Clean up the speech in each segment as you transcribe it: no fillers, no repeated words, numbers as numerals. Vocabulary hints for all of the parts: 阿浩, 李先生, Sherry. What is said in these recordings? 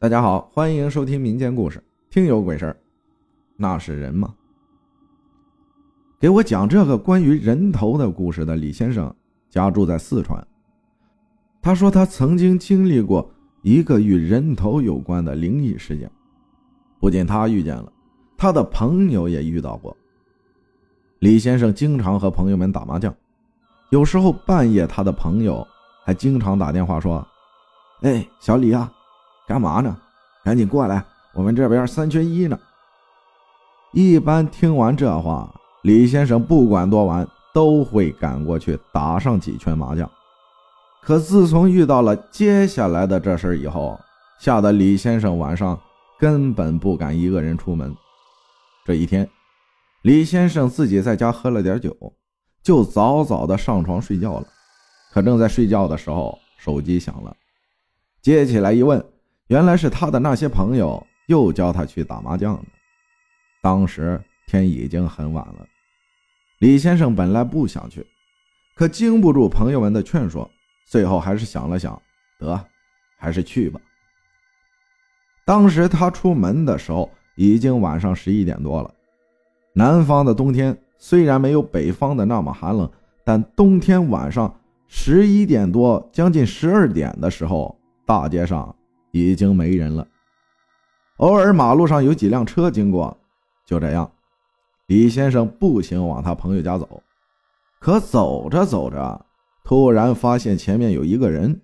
大家好，欢迎收听民间故事，听有鬼事儿。那是人吗？给我讲这个关于人头的故事的李先生家住在四川。他说他曾经经历过一个与人头有关的灵异事件，不仅他遇见了，他的朋友也遇到过。李先生经常和朋友们打麻将，有时候半夜他的朋友还经常打电话说：哎，小李啊，干嘛呢？赶紧过来，我们这边三缺一呢。一般听完这话，李先生不管多晚都会赶过去打上几圈麻将。可自从遇到了接下来的这事以后，吓得李先生晚上根本不敢一个人出门。这一天，李先生自己在家喝了点酒，就早早的上床睡觉了。可正在睡觉的时候，手机响了，接起来一问，原来是他的那些朋友又叫他去打麻将了。当时天已经很晚了，李先生本来不想去，可经不住朋友们的劝说，最后还是想了想，得，还是去吧。当时他出门的时候已经晚上11点多了。南方的冬天虽然没有北方的那么寒冷，但冬天晚上11点多将近12点的时候，大街上已经没人了，偶尔马路上有几辆车经过。就这样，李先生步行往他朋友家走，可走着走着，突然发现前面有一个人，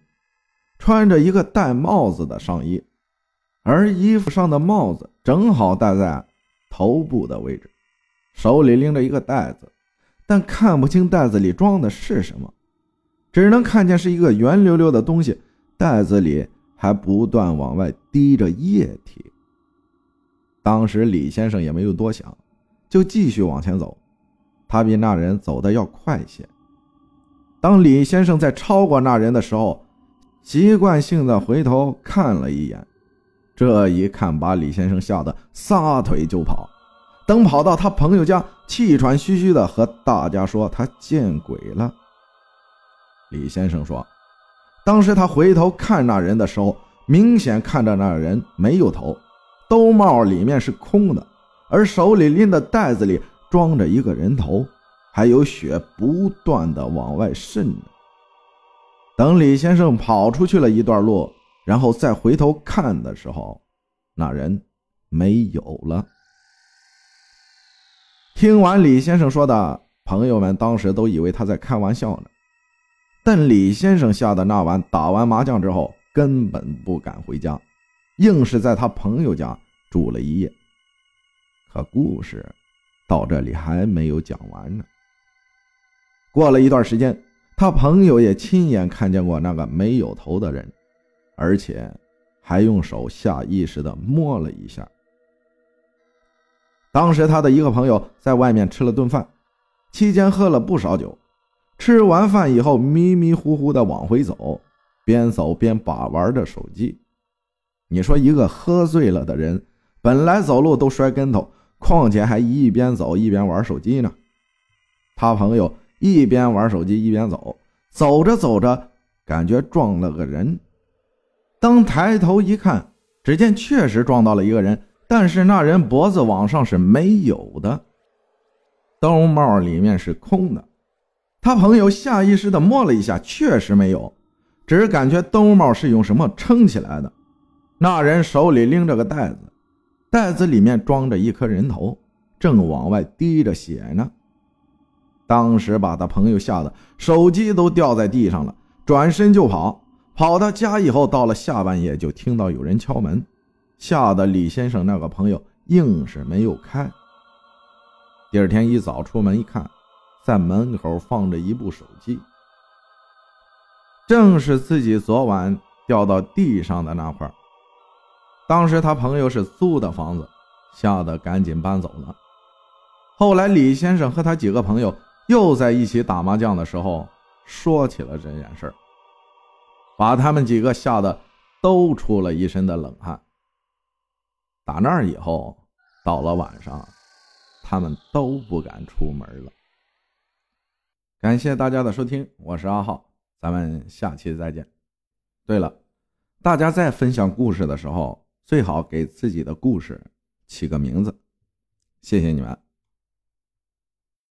穿着一个戴帽子的上衣，而衣服上的帽子正好戴在头部的位置，手里拎着一个袋子，但看不清袋子里装的是什么，只能看见是一个圆溜溜的东西，袋子里还不断往外滴着液体。当时李先生也没有多想，就继续往前走，他比那人走得要快些。当李先生在超过那人的时候，习惯性的回头看了一眼，这一看把李先生吓得撒腿就跑。等跑到他朋友家，气喘吁吁的和大家说他见鬼了。李先生说，当时他回头看那人的时候，明显看着那人没有头，兜帽里面是空的，而手里拎的袋子里装着一个人头，还有血不断的往外渗着。等李先生跑出去了一段路，然后再回头看的时候，那人没有了。听完李先生说的，朋友们当时都以为他在开玩笑呢，但李先生吓得那晚打完麻将之后根本不敢回家，硬是在他朋友家住了一夜。可故事到这里还没有讲完呢。过了一段时间，他朋友也亲眼看见过那个没有头的人，而且还用手下意识地摸了一下。当时他的一个朋友在外面吃了顿饭，期间喝了不少酒，吃完饭以后迷迷糊糊的往回走，边走边把玩着手机。你说一个喝醉了的人，本来走路都摔跟头，况且还一边走一边玩手机呢。他朋友一边玩手机一边走，走着走着感觉撞了个人，当抬头一看，只见确实撞到了一个人，但是那人脖子往上是没有的，兜帽里面是空的。他朋友下意识地摸了一下，确实没有，只感觉兜帽是用什么撑起来的。那人手里拎着个袋子，袋子里面装着一颗人头，正往外滴着血呢。当时把他朋友吓得手机都掉在地上了，转身就跑。跑到家以后，到了下半夜就听到有人敲门，吓得李先生那个朋友硬是没有开。第二天一早出门一看，在门口放着一部手机，正是自己昨晚掉到地上的那块。当时他朋友是租的房子，吓得赶紧搬走了。后来李先生和他几个朋友又在一起打麻将的时候说起了这件事儿，把他们几个吓得都出了一身的冷汗。打那以后，到了晚上，他们都不敢出门了。感谢大家的收听，我是阿浩，咱们下期再见。对了，大家在分享故事的时候，最好给自己的故事起个名字。谢谢你们。